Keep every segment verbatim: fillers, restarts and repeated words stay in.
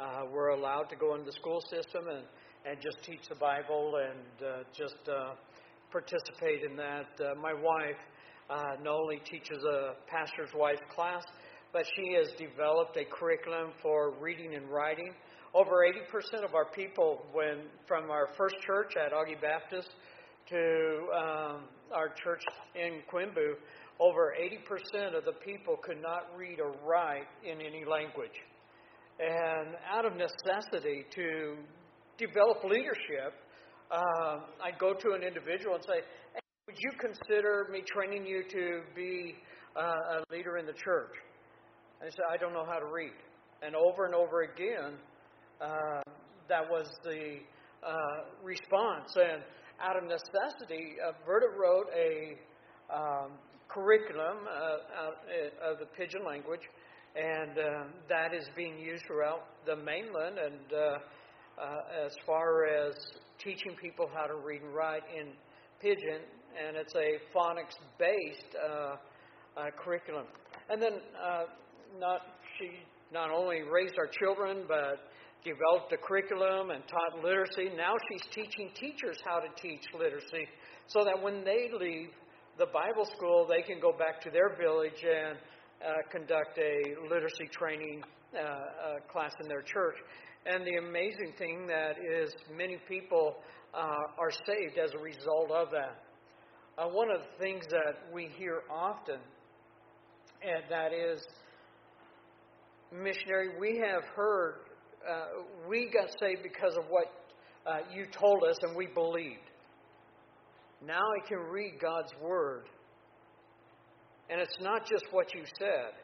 uh, were allowed to go into the school system and, and just teach the Bible and uh, just uh, participate in that. Uh, my wife uh, not only teaches a pastor's wife class, but she has developed a curriculum for reading and writing. Over eighty percent of our people when from our first church at Augie Baptist to um, our church in Chimbu, over eighty percent of the people could not read or write in any language. And out of necessity to develop leadership, uh, I'd go to an individual and say, hey, would you consider me training you to be uh, a leader in the church? And they said, I don't know how to read. And over and over again, uh, that was the uh, response. And out of necessity, uh, Verda wrote a Um, curriculum uh, of the pidgin language, and uh, that is being used throughout the mainland and uh, uh, as far as teaching people how to read and write in pidgin, and it's a phonics-based uh, uh, curriculum. And then uh, not she not only raised our children, but developed the curriculum and taught literacy. Now she's teaching teachers how to teach literacy so that when they leave the Bible school, they can go back to their village and uh, conduct a literacy training uh, uh, class in their church. And the amazing thing that is many people uh, are saved as a result of that. Uh, one of the things that we hear often, and that is, missionary, we have heard, uh, we got saved because of what uh, you told us and we believed. Now I can read God's Word. And it's not just what you said.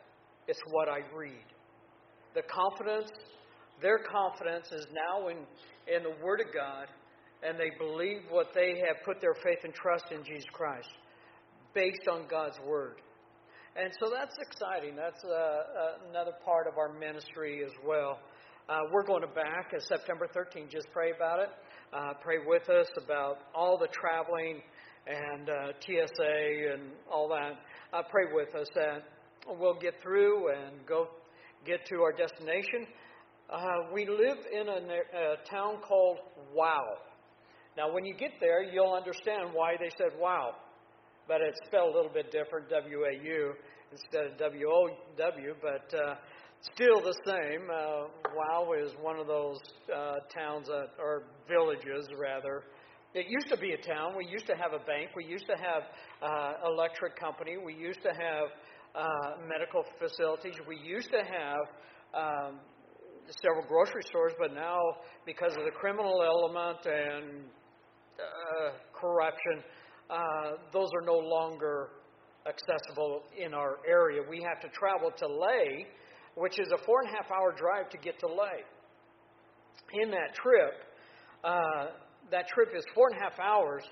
It's what I read. The confidence, their confidence is now in, in the Word of God. And they believe what they have put their faith and trust in Jesus Christ. Based on God's Word. And so that's exciting. That's uh, uh, another part of our ministry as well. Uh, we're going to back at September thirteenth. Just pray about it. Uh, pray with us about all the traveling and uh, T S A and all that. Uh, pray with us that we'll get through and go get to our destination. Uh, we live in a, a town called Wow. Now, when you get there, you'll understand why they said Wow. But it's spelled a little bit different, W A U instead of W O W, but... Uh, Still the same. Uh, Wow is one of those uh, towns that, or villages, rather. It used to be a town. We used to have a bank. We used to have uh, electric company. We used to have uh, medical facilities. We used to have um, several grocery stores, but now because of the criminal element and uh, corruption, uh, those are no longer accessible in our area. We have to travel to Ley, which is a four and a half hour drive to get to Ley. In that trip, uh, that trip is four and a half hours.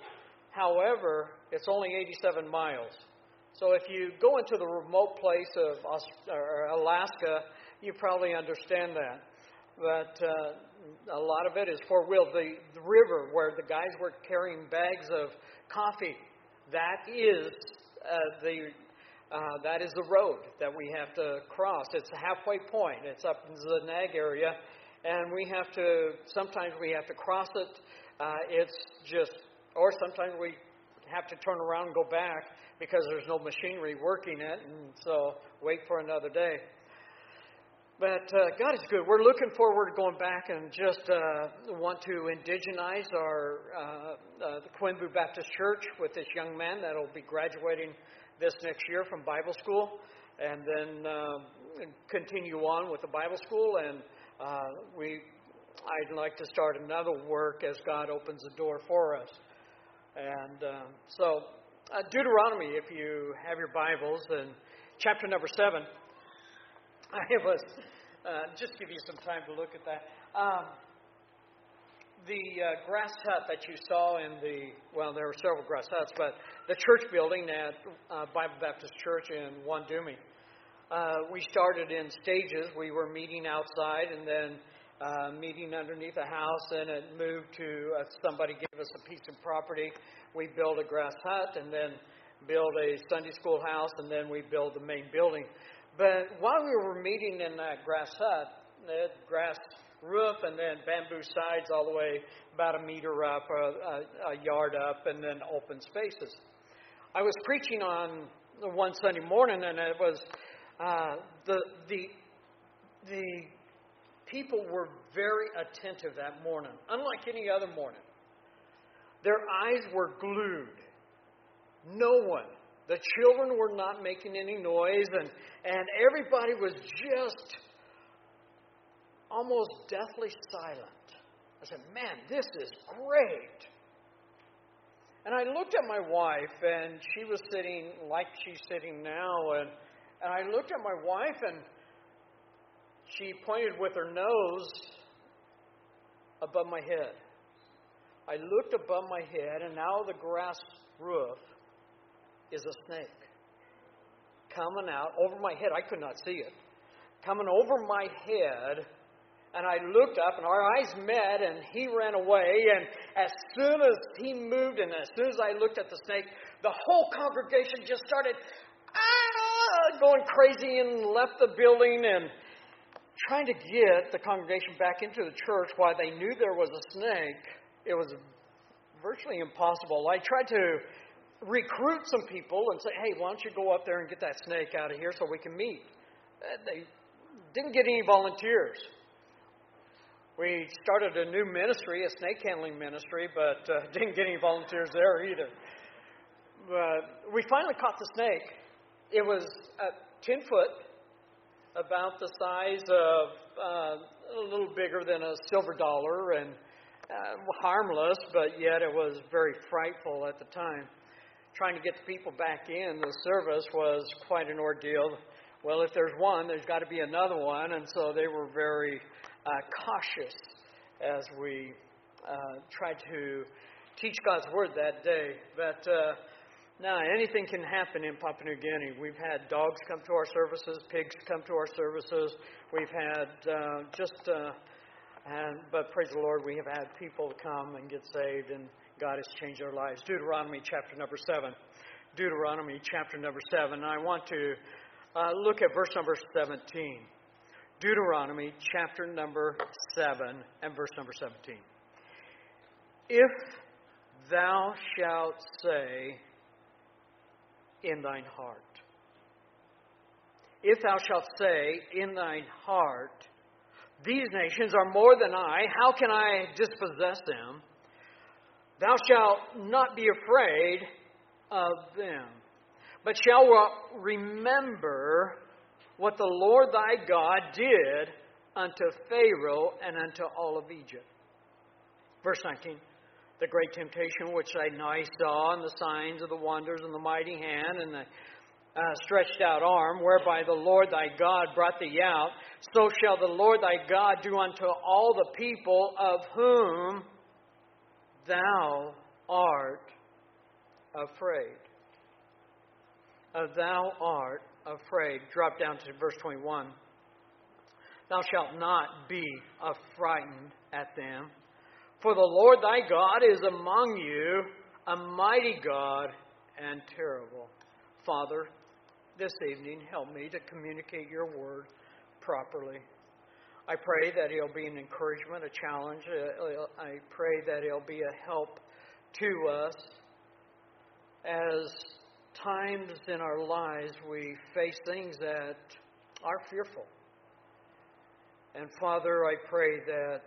However, it's only eighty-seven miles. So if you go into the remote place of Alaska, you probably understand that. But uh, a lot of it is four wheel. The, the river where the guys were carrying bags of coffee, that is uh, the Uh, that is the road that we have to cross. It's a halfway point. It's up in the Nag area, and we have to, sometimes we have to cross it. Uh, it's just, or sometimes we have to turn around and go back because there's no machinery working it, and so wait for another day. But uh, God is good. We're looking forward to going back and just uh, want to indigenize our uh, uh, the Chimbu Baptist Church with this young man that will be graduating this next year from Bible school, and then uh, continue on with the Bible school. And uh, we, I'd like to start another work as God opens the door for us. And uh, so uh, Deuteronomy, if you have your Bibles, and chapter number seven. I was uh, just give you some time to look at that. Um, The uh, grass hut that you saw in the, well, there were several grass huts, but the church building at uh, Bible Baptist Church in Wondumi. Uh, we started in stages. We were meeting outside and then uh, meeting underneath a house, and it moved to uh, somebody gave us a piece of property. We built a grass hut and then built a Sunday school house, and then we built the main building. But while we were meeting in that grass hut, the grass roof and then bamboo sides all the way about a meter up, a, a yard up, and then open spaces. I was preaching on one Sunday morning, and it was uh, the the the people were very attentive that morning, unlike any other morning. Their eyes were glued. No one. The children were not making any noise, and, and everybody was just almost deathly silent. I said, man, this is great. And I looked at my wife, and she was sitting like she's sitting now, and, and I looked at my wife, and she pointed with her nose above my head. I looked above my head, and now the grass roof is a snake coming out over my head. I could not see it. Coming over my head, and I looked up, and our eyes met, and he ran away, and as soon as he moved, and as soon as I looked at the snake, the whole congregation just started ah, going crazy and left the building and trying to get the congregation back into the church while they knew there was a snake. It was virtually impossible. I tried to recruit some people and say, hey, why don't you go up there and get that snake out of here so we can meet? They didn't get any volunteers. We started a new ministry, a snake handling ministry, but uh, didn't get any volunteers there either. But we finally caught the snake. It was uh, ten foot, about the size of uh, a little bigger than a silver dollar, and uh, harmless, but yet it was very frightful at the time. Trying to get the people back in the service was quite an ordeal. Well, if there's one, there's got to be another one. And so they were very uh, cautious as we uh, tried to teach God's Word that day. But uh, now anything can happen in Papua New Guinea. We've had dogs come to our services, pigs come to our services. We've had uh, just, uh, and, but praise the Lord, we have had people come and get saved, and God has changed their lives. Deuteronomy chapter number seven. Deuteronomy chapter number seven. I want to Uh, look at verse number seventeen. Deuteronomy chapter number seven and verse number seventeen. If thou shalt say in thine heart. If thou shalt say in thine heart, these nations are more than I, how can I dispossess them? Thou shalt not be afraid of them, but shall remember what the Lord thy God did unto Pharaoh and unto all of Egypt. Verse nineteen. The great temptation which thine eye saw, and the signs of the wonders, and the mighty hand, and the uh, stretched out arm, whereby the Lord thy God brought thee out, so shall the Lord thy God do unto all the people of whom thou art afraid. Uh, thou art afraid. Drop down to verse twenty-one. Thou shalt not be affrighted at them, for the Lord thy God is among you, a mighty God and terrible. Father, this evening, help me to communicate your word properly. I pray that it'll be an encouragement, a challenge. I pray that it'll be a help to us as times in our lives we face things that are fearful. And Father, I pray that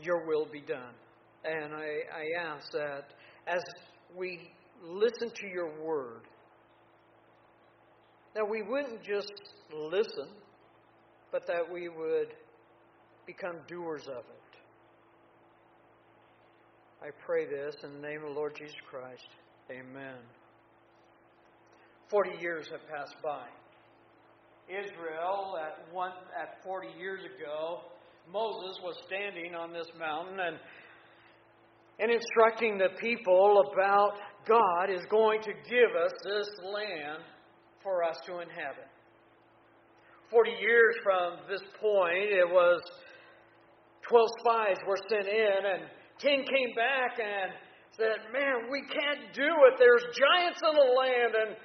your will be done. And I, I ask that as we listen to your word, that we wouldn't just listen, but that we would become doers of it. I pray this in the name of the Lord Jesus Christ. Amen. Forty years have passed by. Israel, at one, at forty years ago, Moses was standing on this mountain and, and instructing the people about God is going to give us this land for us to inhabit. Forty years from this point, it was twelve spies were sent in, and ten came back and said, man, we can't do it. There's giants in the land. And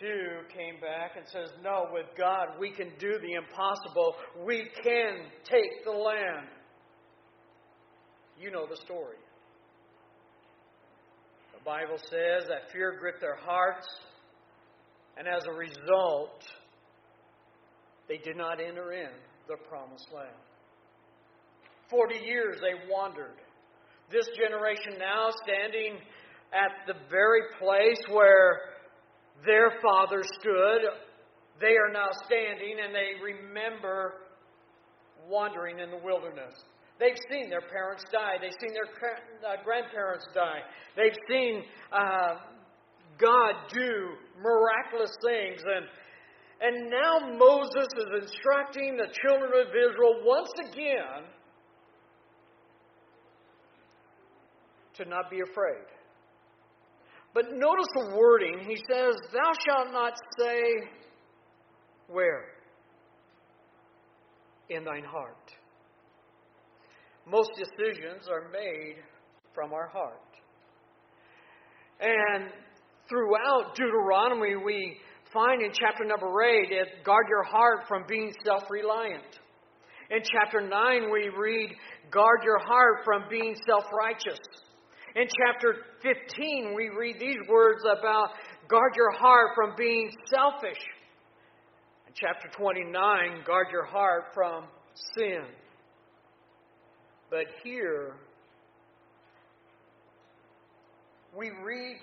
Jew came back and says, no, with God we can do the impossible. We can take the land. You know the story. The Bible says that fear gripped their hearts, and as a result, they did not enter in the promised land. Forty years they wandered. This generation now standing at the very place where their father stood, they are now standing and they remember wandering in the wilderness. They've seen their parents die. They've seen their grandparents die. They've seen uh, God do miraculous things. And, and now Moses is instructing the children of Israel once again to not be afraid. But notice the wording. He says, thou shalt not say, where? In thine heart. Most decisions are made from our heart. And throughout Deuteronomy, we find in chapter number eight, it, guard your heart from being self-reliant. In chapter nine, we read, guard your heart from being self-righteous. In chapter fifteen, we read these words about guard your heart from being selfish. In chapter twenty-nine, guard your heart from sin. But here, we read,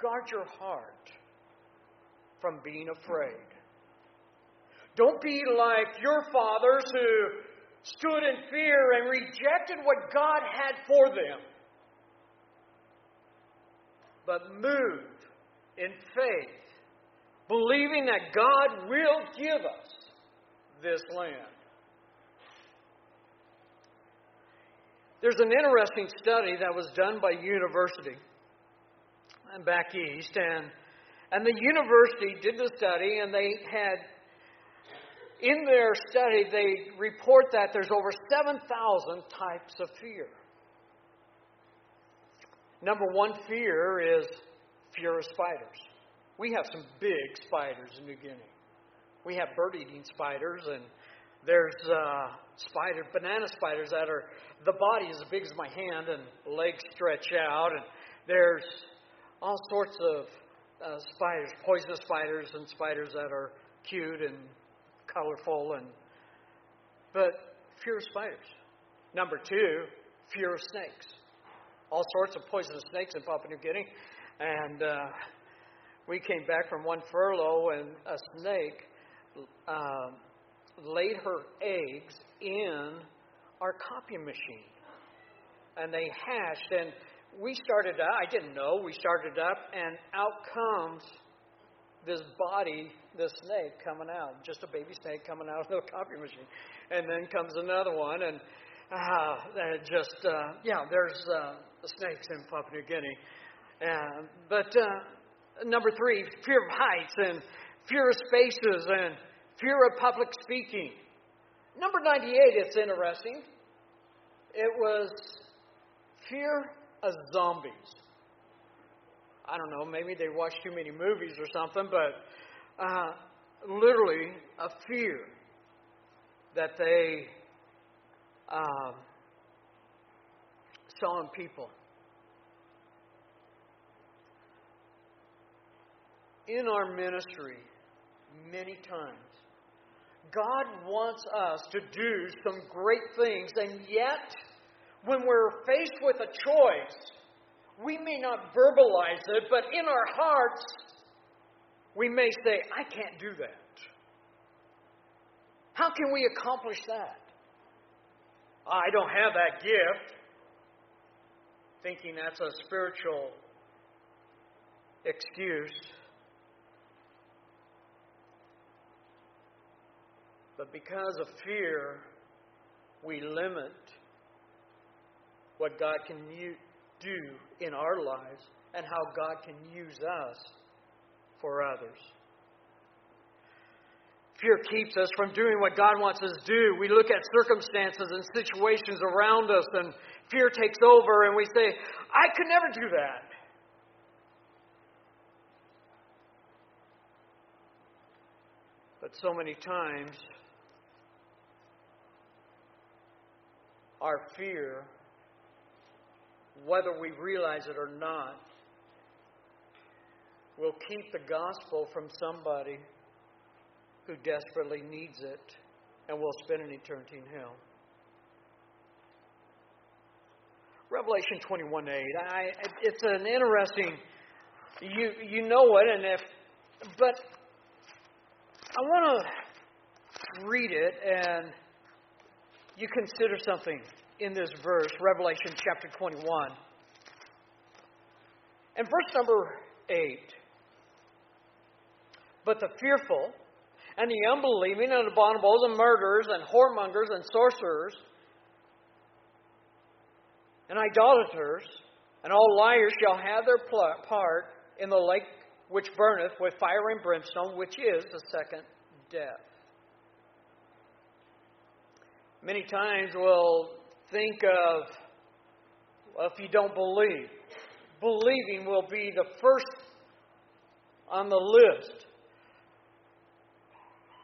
guard your heart from being afraid. Don't be like your fathers who stood in fear and rejected what God had for them, but moved in faith, believing that God will give us this land. There's an interesting study that was done by university back east, and, and the university did the study, and they had, in their study, they report that there's over seven thousand types of fear. Number one fear is fear of spiders. We have some big spiders in New Guinea. We have bird-eating spiders, and there's uh, spider, banana spiders that are, the body is as big as my hand, and legs stretch out, and there's all sorts of uh, spiders, poisonous spiders, and spiders that are cute and colorful, and but fear of spiders. Number two, fear of snakes. All sorts of poisonous snakes in Papua New Guinea. And uh, we came back from one furlough, and a snake uh, laid her eggs in our copy machine. And they hatched, and we started up, I didn't know, we started up, and out comes this body, this snake coming out, just a baby snake coming out of the copy machine. And then comes another one, and Uh, just, uh, yeah, there's uh, snakes in Papua New Guinea. Uh, but uh, number three, fear of heights and fear of spaces and fear of public speaking. Number ninety-eight, it's interesting. It was fear of zombies. I don't know, maybe they watch too many movies or something, but uh, literally a fear that they Um, saw in people. In our ministry, many times, God wants us to do some great things, and yet, when we're faced with a choice, we may not verbalize it, but in our hearts, we may say, I can't do that. How can we accomplish that? I don't have that gift, thinking that's a spiritual excuse. But because of fear, we limit what God can do in our lives and how God can use us for others. Fear keeps us from doing what God wants us to do. We look at circumstances and situations around us, and fear takes over, and we say, I could never do that. But so many times, our fear, whether we realize it or not, will keep the gospel from somebody who desperately needs it and will spend an eternity in hell. Revelation twenty-one eight. I, it's an interesting. You you know it, and if but I want to read it, and you consider something in this verse, Revelation chapter twenty-one, and verse number eight. But the fearful, and the unbelieving, and abominables, and murderers, and whoremongers, and sorcerers, and idolaters, and all liars shall have their part in the lake which burneth with fire and brimstone, which is the second death. Many times we'll think of, well, if you don't believe, believing will be the first on the list.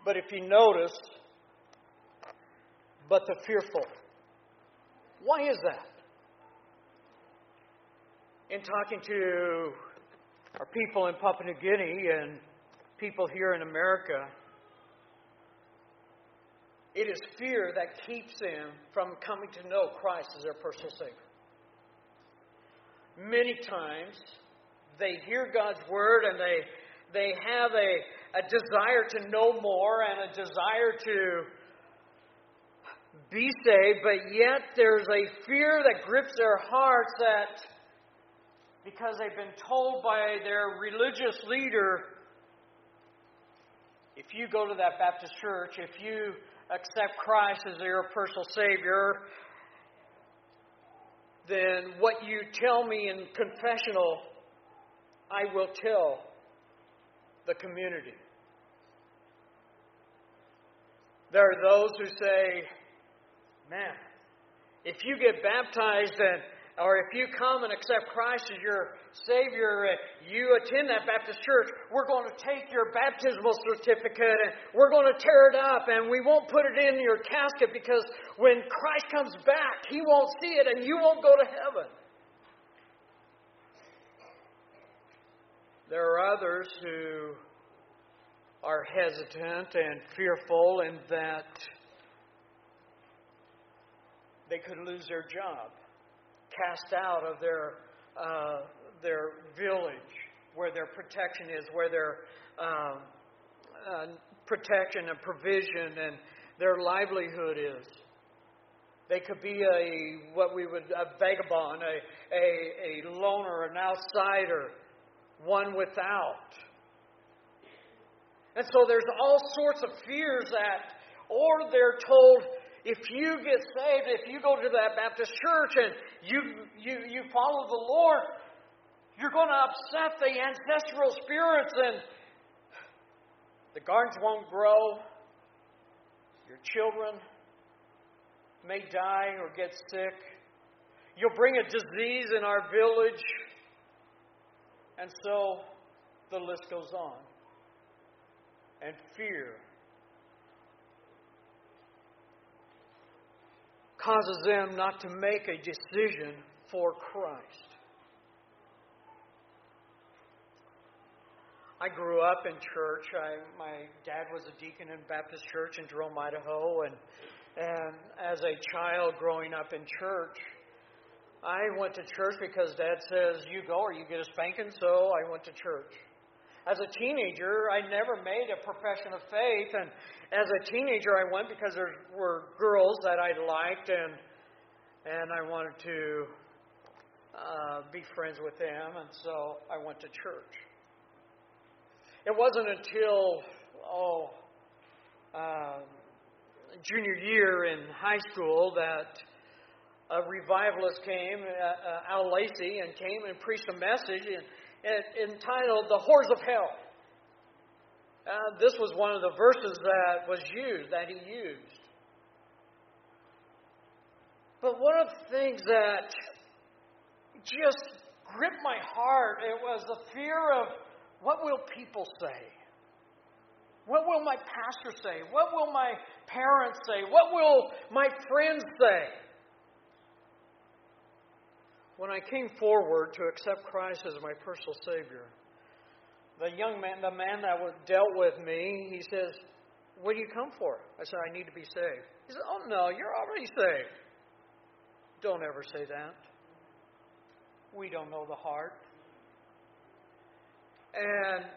But if you notice, but the fearful. Why is that? In talking to our people in Papua New Guinea and people here in America, it is fear that keeps them from coming to know Christ as their personal Savior. Many times, they hear God's Word and they they have a, a desire to know more and a desire to be saved, but yet there's a fear that grips their hearts that, because they've been told by their religious leader, if you go to that Baptist church, if you accept Christ as your personal Savior, then what you tell me in confessional, I will tell the community. There are those who say, man, if you get baptized and or if you come and accept Christ as your Savior, you attend that Baptist church, we're going to take your baptismal certificate and we're going to tear it up and we won't put it in your casket because when Christ comes back, He won't see it and you won't go to heaven. There are others who are hesitant and fearful in that they could lose their job, cast out of their uh, their village, where their protection is, where their um, uh, protection and provision and their livelihood is. They could be a what we would a vagabond, a a, a loner, an outsider, one without. And so there's all sorts of fears that, or they're told, if you get saved, if you go to that Baptist church and you you you follow the Lord, you're going to upset the ancestral spirits and the gardens won't grow. Your children may die or get sick. You'll bring a disease in our village. And so the list goes on. And fear causes them not to make a decision for Christ. I grew up in church. I, my dad was a deacon in Baptist church in Jerome, Idaho, and and as a child growing up in church, I went to church because Dad says, you go or you get a spanking, so I went to church. As a teenager, I never made a profession of faith, and as a teenager, I went because there were girls that I liked, and and I wanted to uh, be friends with them, and so I went to church. It wasn't until oh, uh, junior year in high school that a revivalist came, uh, uh, Al Lacey, and came and preached a message, and entitled The Whores of Hell. Uh, this was one of the verses that was used, that he used. But one of the things that just gripped my heart, it was the fear of, what will people say? What will my pastor say? What will my parents say? What will my friends say? When I came forward to accept Christ as my personal Savior, the young man, the man that dealt with me, he says, "What do you come for?" I said, "I need to be saved." He said, "Oh no, you're already saved." Don't ever say that. We don't know the heart. And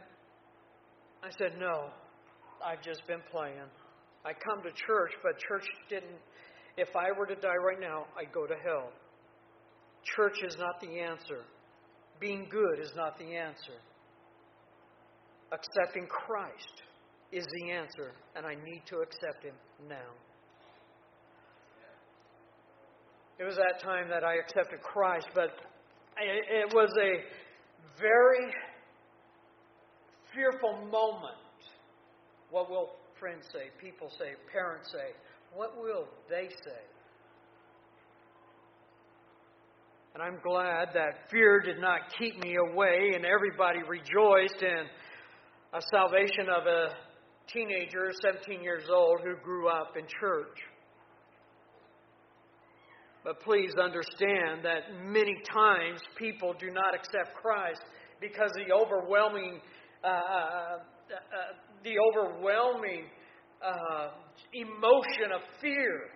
I said, "No, I've just been playing. I come to church, but church didn't. If I were to die right now, I'd go to hell. Church is not the answer. Being good is not the answer. Accepting Christ is the answer, and I need to accept Him now." It was that time that I accepted Christ, but it was a very fearful moment. What will friends say, people say, parents say? What will they say? And I'm glad that fear did not keep me away, and everybody rejoiced in a salvation of a teenager, seventeen years old, who grew up in church. But please understand that many times people do not accept Christ because the overwhelming, uh, uh, uh, the overwhelming uh, emotion of fear.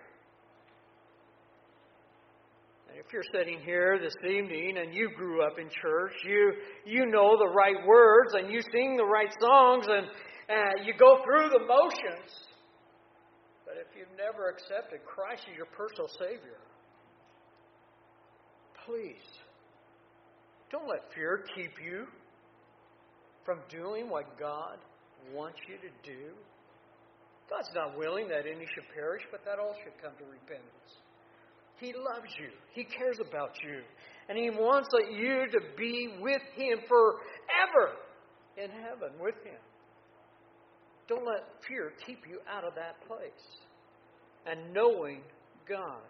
If you're sitting here this evening and you grew up in church, you you know the right words and you sing the right songs and uh, you go through the motions. But if you've never accepted Christ as your personal Savior, please don't let fear keep you from doing what God wants you to do. God's not willing that any should perish, but that all should come to repentance. He loves you. He cares about you. And He wants you to be with Him forever in heaven with Him. Don't let fear keep you out of that place. And knowing God.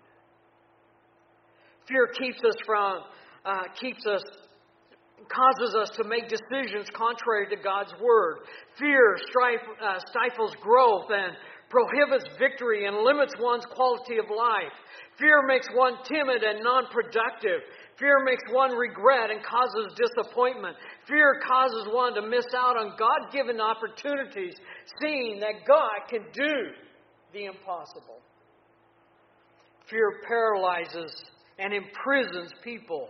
Fear keeps us from, uh, keeps us, causes us to make decisions contrary to God's Word. Fear strife, uh, stifles growth and prohibits victory and limits one's quality of life. Fear makes one timid and non-productive. Fear makes one regret and causes disappointment. Fear causes one to miss out on God-given opportunities, seeing that God can do the impossible. Fear paralyzes and imprisons people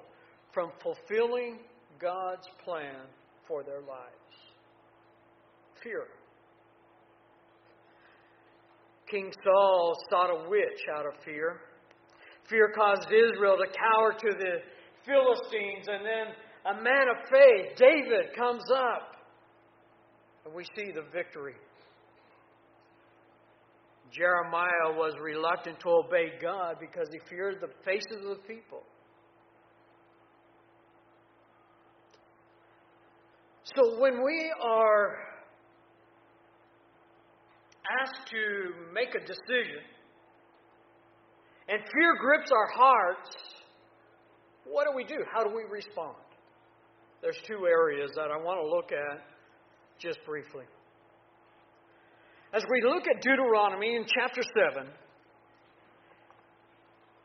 from fulfilling God's plan for their lives. Fear. King Saul sought a witch out of fear. Fear caused Israel to cower to the Philistines. And then a man of faith, David, comes up. And we see the victory. Jeremiah was reluctant to obey God because he feared the faces of the people. So when we are asked to make a decision, and fear grips our hearts, what do we do? How do we respond? There's two areas that I want to look at just briefly. As we look at Deuteronomy in chapter seven,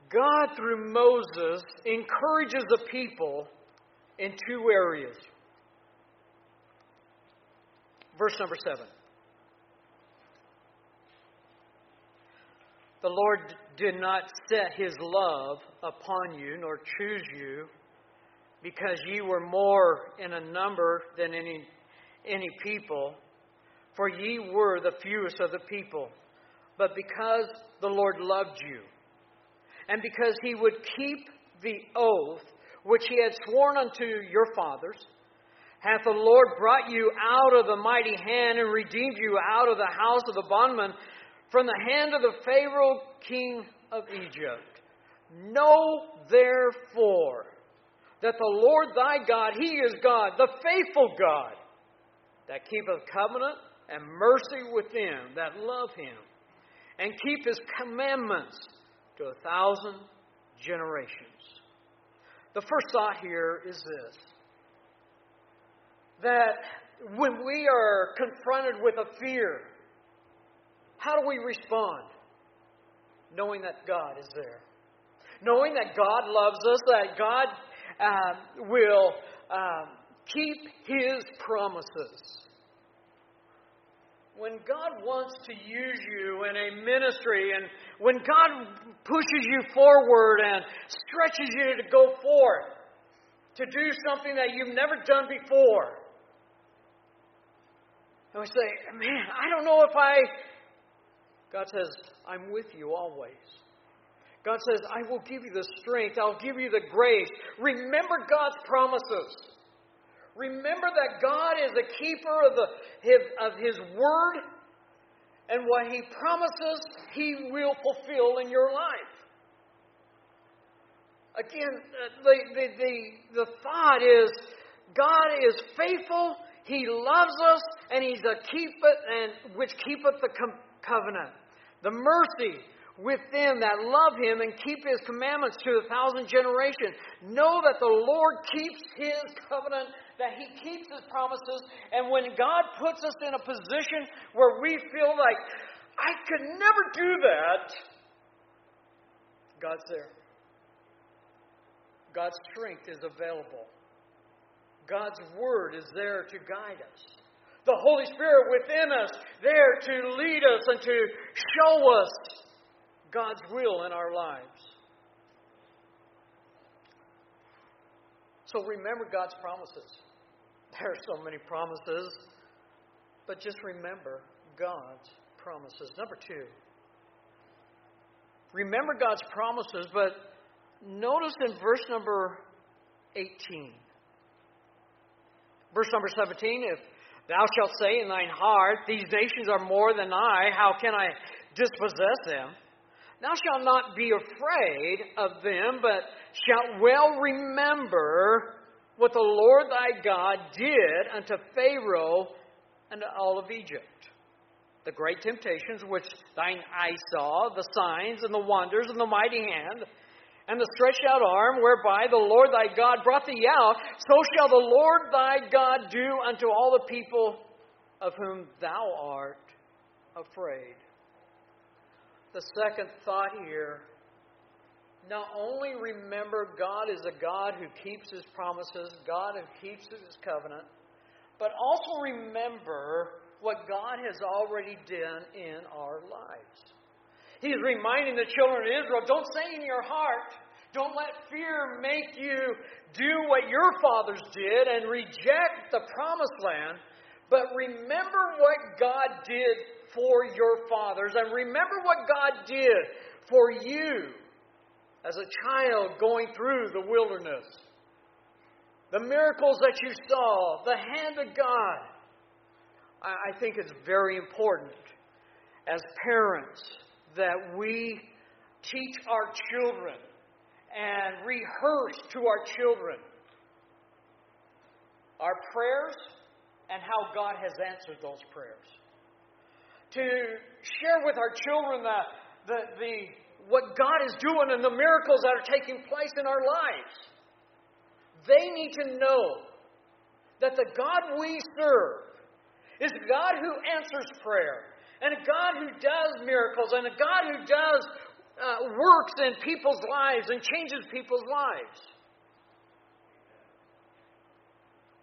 God through Moses encourages the people in two areas. Verse number seven. The Lord did not set His love upon you, nor choose you, because ye were more in a number than any any people, for ye were the fewest of the people. But because the Lord loved you, and because He would keep the oath which He had sworn unto your fathers, hath the Lord brought you out of the mighty hand and redeemed you out of the house of the bondman, from the hand of the Pharaoh, king of Egypt. Know therefore that the Lord thy God, He is God, the faithful God, that keepeth covenant and mercy with them that love Him, and keep His commandments to a thousand generations. The first thought here is this, that when we are confronted with a fear, how do we respond? Knowing that God is there. Knowing that God loves us, that God um, will um, keep His promises. When God wants to use you in a ministry, and when God pushes you forward and stretches you to go forth, to do something that you've never done before, and we say, man, I don't know if I... God says, I'm with you always. God says, I will give you the strength. I'll give you the grace. Remember God's promises. Remember that God is the keeper of, the, his, of His Word. And what He promises, He will fulfill in your life. Again, the, the, the, the thought is, God is faithful. He loves us. And He's a keepeth, and which keepeth the com- covenant. The mercy with them that love Him and keep His commandments to a thousand generations. Know that the Lord keeps His covenant, that He keeps His promises. And when God puts us in a position where we feel like, I could never do that, God's there. God's strength is available. God's Word is there to guide us. The Holy Spirit within us, there to lead us and to show us God's will in our lives. So remember God's promises. There are so many promises, but just remember God's promises. Number two, remember God's promises, but notice in verse number eighteen. Verse number seventeen, if thou shalt say in thine heart, these nations are more than I, how can I dispossess them? Thou shalt not be afraid of them, but shalt well remember what the Lord thy God did unto Pharaoh and to all of Egypt. The great temptations which thine eye saw, the signs and the wonders and the mighty hand, and the stretched out arm whereby the Lord thy God brought thee out, so shall the Lord thy God do unto all the people of whom thou art afraid. The second thought here, not only remember God is a God who keeps His promises, God who keeps His covenant, but also remember what God has already done in our lives. He's reminding the children of Israel, don't say in your heart, don't let fear make you do what your fathers did and reject the promised land, but remember what God did for your fathers, and remember what God did for you as a child going through the wilderness. The miracles that you saw, the hand of God. I think it's very important as parents that we teach our children and rehearse to our children our prayers and how God has answered those prayers. To share with our children the, the, the what God is doing and the miracles that are taking place in our lives. They need to know that the God we serve is a God who answers prayer, and a God who does miracles, and a God who does uh, works in people's lives and changes people's lives.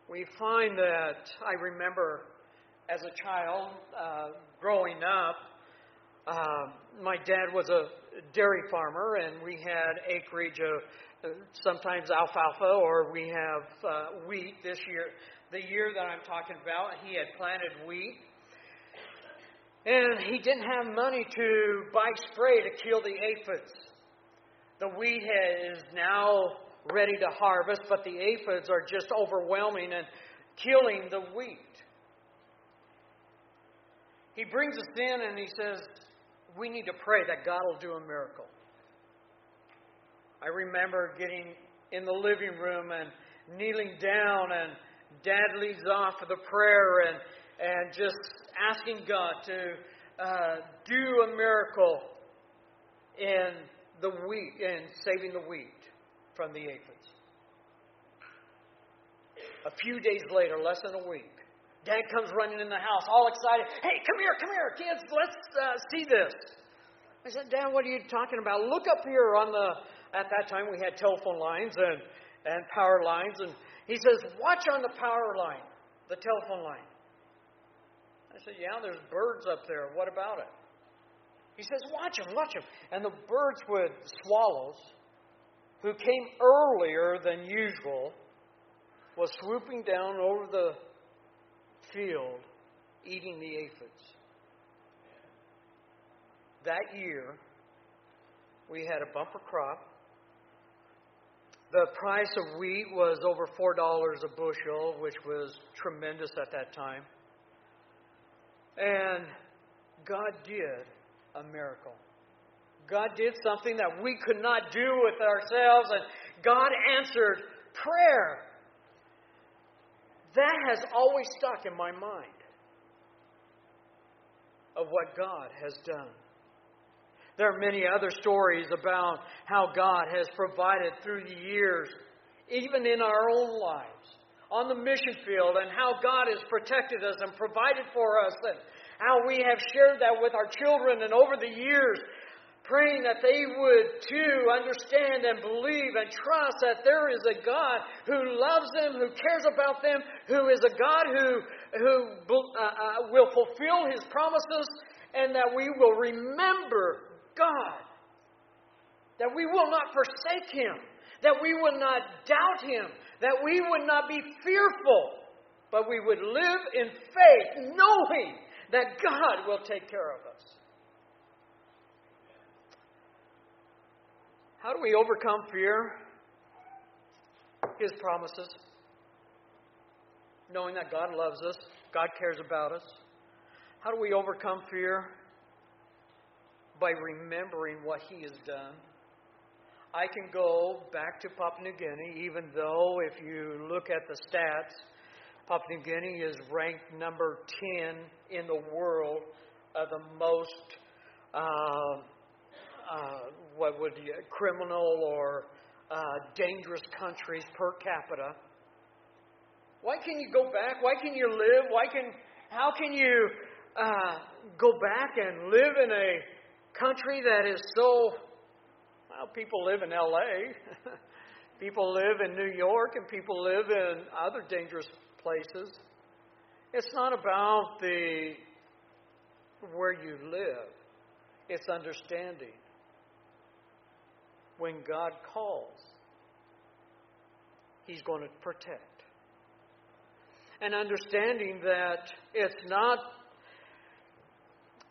We find that, I remember as a child, uh, growing up, uh, my dad was a dairy farmer, and we had acreage of uh, sometimes alfalfa, or we have uh, wheat this year, the year that I'm talking about. He had planted wheat, and he didn't have money to buy spray to kill the aphids. The wheat is now ready to harvest, but the aphids are just overwhelming and killing the wheat. He brings us in and he says, we need to pray that God will do a miracle. I remember getting in the living room and kneeling down, and Dad leads off with a prayer and, and just asking God to uh, do a miracle in the wheat, in saving the wheat from the aphids. A few days later, less than a week, Dad comes running in the house, all excited. Hey, come here, come here, kids. Let's uh, see this. I said, Dad, what are you talking about? Look up here on the... At that time, we had telephone lines and, and power lines. And he says, watch on the power line, the telephone line. I said, yeah, there's birds up there. What about it? He says, watch them, watch them. And the birds would, swallows, who came earlier than usual, was swooping down over the field, eating the aphids. That year, we had a bumper crop. The price of wheat was over four dollars a bushel, which was tremendous at that time. And God did a miracle. God did something that we could not do with ourselves, and God answered prayer. That has always stuck in my mind of what God has done. There are many other stories about how God has provided through the years, even in our own lives, on the mission field, and how God has protected us and provided for us, and how we have shared that with our children and over the years, praying that they would too understand and believe and trust that there is a God who loves them, who cares about them, who is a God who, who uh, will fulfill His promises, and that we will remember God, that we will not forsake Him, that we will not doubt Him, that we would not be fearful, but we would live in faith, knowing that God will take care of us. How do we overcome fear? His promises. Knowing that God loves us, God cares about us. How do we overcome fear? By remembering what He has done. I can go back to Papua New Guinea, even though if you look at the stats, Papua New Guinea is ranked number ten in the world of the most uh, uh, what would you, criminal or uh, dangerous countries per capita. Why can you go back? Why can you live? Why can? How can you uh, go back and live in a country that is so? Well, people live in L A, people live in New York, and people live in other dangerous places. It's not about the where you live. It's understanding when God calls, He's going to protect. And understanding that it's not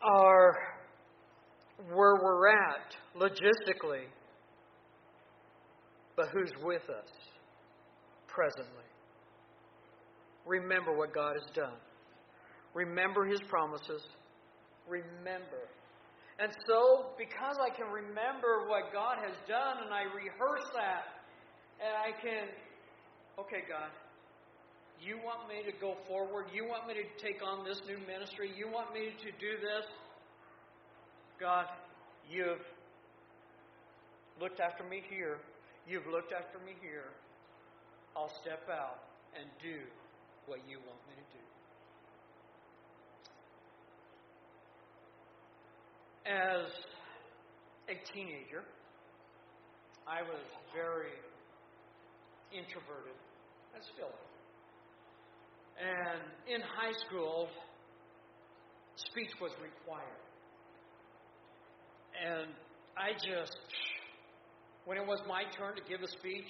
our where we're at logistically, but who's with us presently. Remember what God has done. Remember His promises. Remember. And so, because I can remember what God has done, and I rehearse that, and I can, okay, God, You want me to go forward. You want me to take on this new ministry. You want me to do this. God, You've looked after me here. You've looked after me here. I'll step out and do what You want me to do. As a teenager, I was very introverted. I still am. And in high school, speech was required. And I just, when it was my turn to give a speech,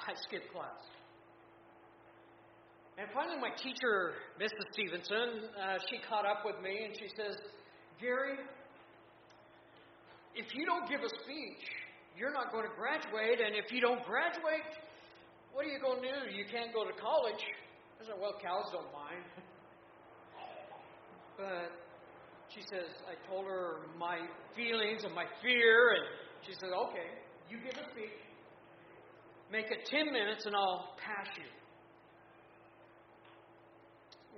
I skipped class. And finally my teacher, Missus Stevenson, uh, she caught up with me and she says, Gary, if you don't give a speech, you're not going to graduate. And if you don't graduate, what are you going to do? You can't go to college. I said, well, cows don't mind. But she says, I told her my feelings and my fear, and she said, okay, you give a speech. Make it ten minutes and I'll pass you.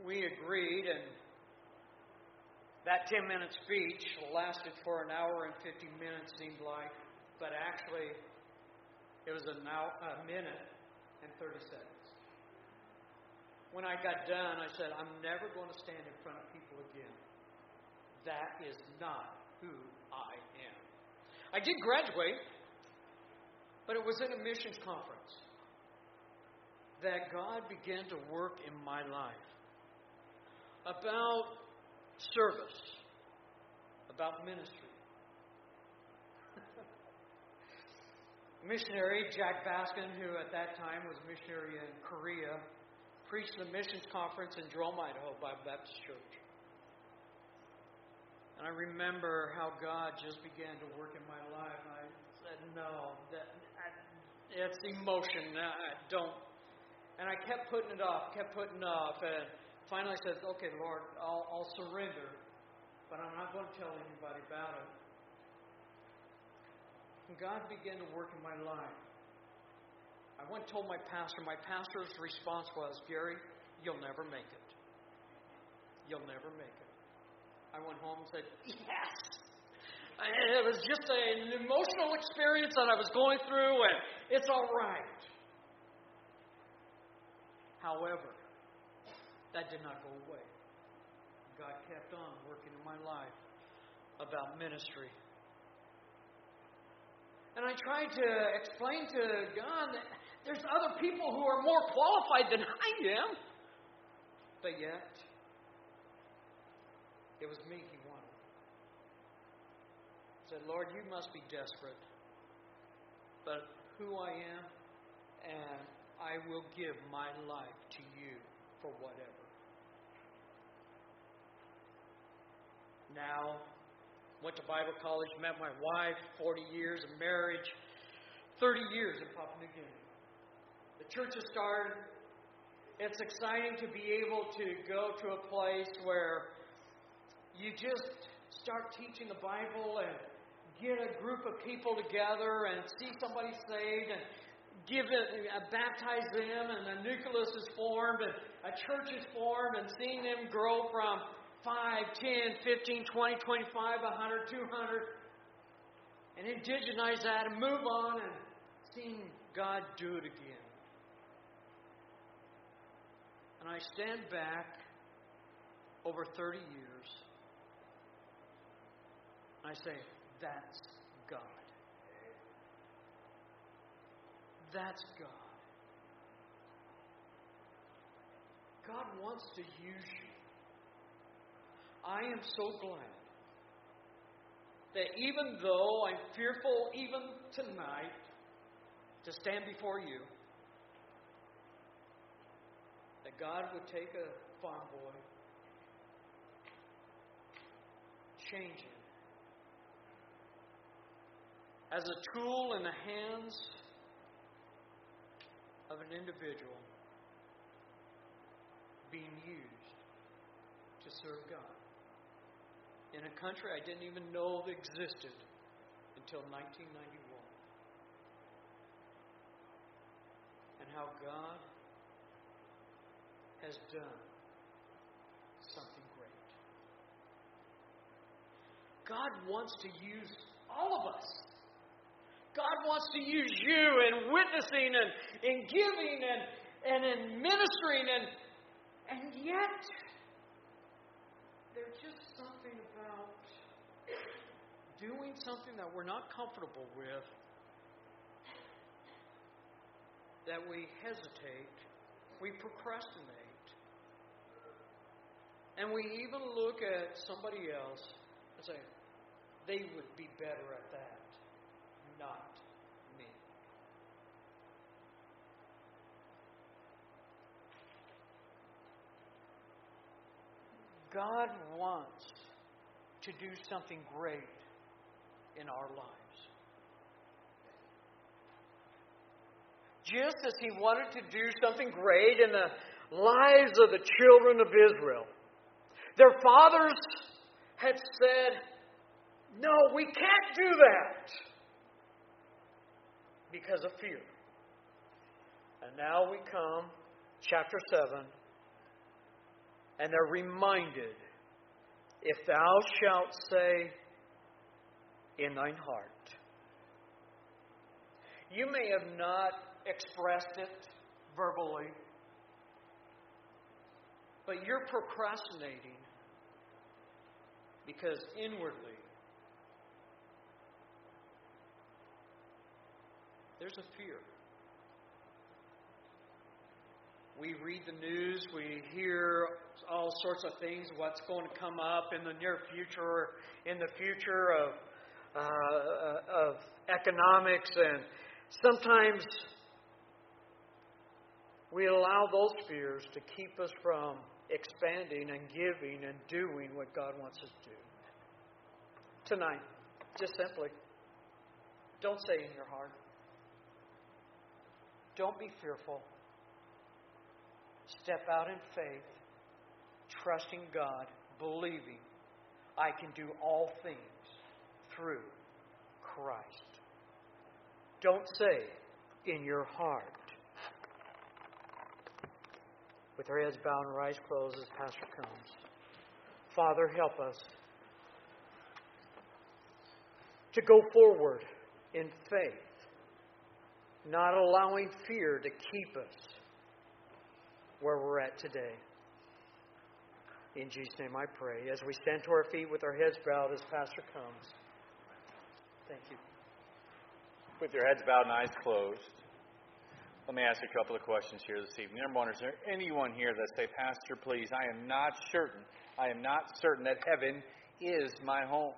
We agreed, and that ten-minute speech lasted for an hour and fifty minutes, seemed like, but actually it was an hour, a minute and thirty seconds. when I got done, I said, I'm never going to stand in front of people again. That is not who I am. I did graduate, but it was in a missions conference that God began to work in my life about service, about ministry. Missionary Jack Baskin, who at that time was a missionary in Korea, preached the missions conference in Jerome, Idaho, Bible Baptist Church. And I remember how God just began to work in my life. I said, no, that, I, it's emotion. I don't. And I kept putting it off, kept putting it off. And finally I said, okay, Lord, I'll, I'll surrender, but I'm not going to tell anybody about it. And God began to work in my life. I went and told my pastor. My pastor's response was, Gary, you'll never make it. You'll never make it. I went home and said, yes. And it was just an emotional experience that I was going through, and it's all right. However, that did not go away. God kept on working in my life about ministry. And I tried to explain to God that there's other people who are more qualified than I am. But yet, it was me he wanted. I said, Lord, you must be desperate. But who I am, and I will give my life to you for whatever. Now, went to Bible college, met my wife, forty years of marriage, thirty years in Papua New Guinea. The church has started. It's exciting to be able to go to a place where you just start teaching the Bible and get a group of people together and see somebody saved and give it, uh, baptize them, and a nucleus is formed and a church is formed, and seeing them grow from five, ten, fifteen, twenty, twenty-five, one hundred, two hundred. And indigenize that and move on and seeing God do it again. And I stand back over thirty years. And I say, that's God. That's God. God wants to use you. I am so glad that even though I'm fearful, even tonight, to stand before you, that God would take a farm boy, change him as a tool in the hands of an individual being used to serve God in a country I didn't even know existed until nineteen ninety-one. And how God has done something great. God wants to use all of us. God wants to use you in witnessing and in giving and, and in ministering. And, and yet, there's just something about doing something that we're not comfortable with, that we hesitate, we procrastinate, and we even look at somebody else and say, they would be better at that, not me. God wants to do something great in our lives. Just as he wanted to do something great in the lives of the children of Israel. Their fathers had said, no, we can't do that, because of fear. And now we come, chapter seven, and they're reminded, if thou shalt say in thine heart. You may have not expressed it verbally, But you're procrastinating because inwardly there's a fear. We read the news, we hear all sorts of things, what's going to come up in the near future, in the future of uh, of economics, and sometimes we allow those fears to keep us from expanding and giving and doing what God wants us to do. Tonight, just simply, don't say in your heart, don't be fearful. Step out in faith, trusting God, believing I can do all things through Christ. Don't say in your heart. With our heads bowed and our eyes closed as Pastor comes. Father, help us to go forward in faith, not allowing fear to keep us where we're at today. In Jesus' name I pray. As we stand to our feet with our heads bowed as Pastor comes. Thank you. With your heads bowed and eyes closed, let me ask you a couple of questions here this evening. Number one, is there anyone here that say, Pastor, please, I am not certain. I am not certain that heaven is my home.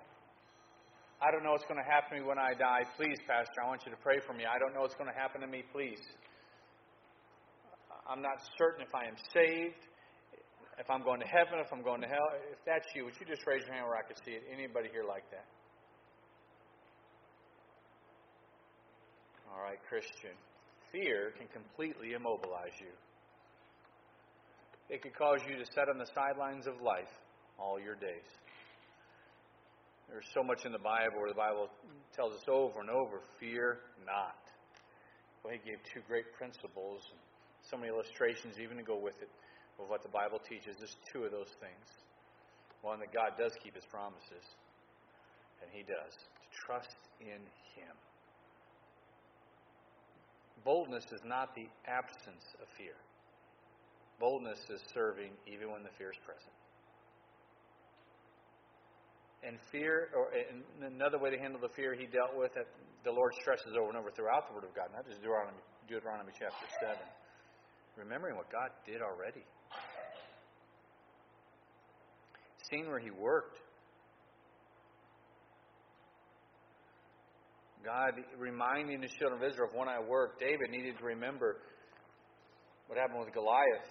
I don't know what's going to happen to me when I die. Please, Pastor, I want you to pray for me. I don't know what's going to happen to me. Please. I'm not certain if I am saved, if I'm going to heaven, if I'm going to hell. If that's you, would you just raise your hand where I could see it? Anybody here like that? All right, Christian. Fear can completely immobilize you. It could cause you to sit on the sidelines of life all your days. There's so much in the Bible where the Bible tells us over and over, fear not. Well, he gave two great principles and so many illustrations even to go with it of what the Bible teaches. There's two of those things. One, that God does keep His promises, and He does. To trust in Him. Boldness is not the absence of fear. Boldness is serving even when the fear is present. And fear, or and another way to handle the fear He dealt with, that the Lord stresses over and over throughout the Word of God, not just Deuteronomy, Deuteronomy chapter seven. Remembering what God did already. Seeing where He worked. God reminding His children of Israel of when I worked. David needed to remember what happened with Goliath.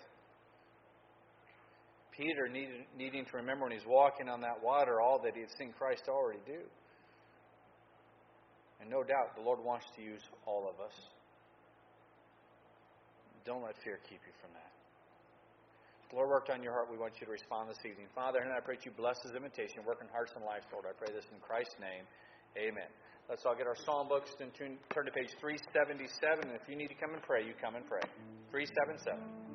Peter needed, needing to remember when he's walking on that water all that he had seen Christ already do. And no doubt the Lord wants to use all of us. Don't let fear keep you from that. If the Lord worked on your heart, we want you to respond this evening. Father, and I pray that you bless this invitation, work in hearts and lives, Lord. I pray this in Christ's name. Amen. Let's all get our psalm books and turn to page three seventy-seven. And if you need to come and pray, you come and pray. three seventy-seven.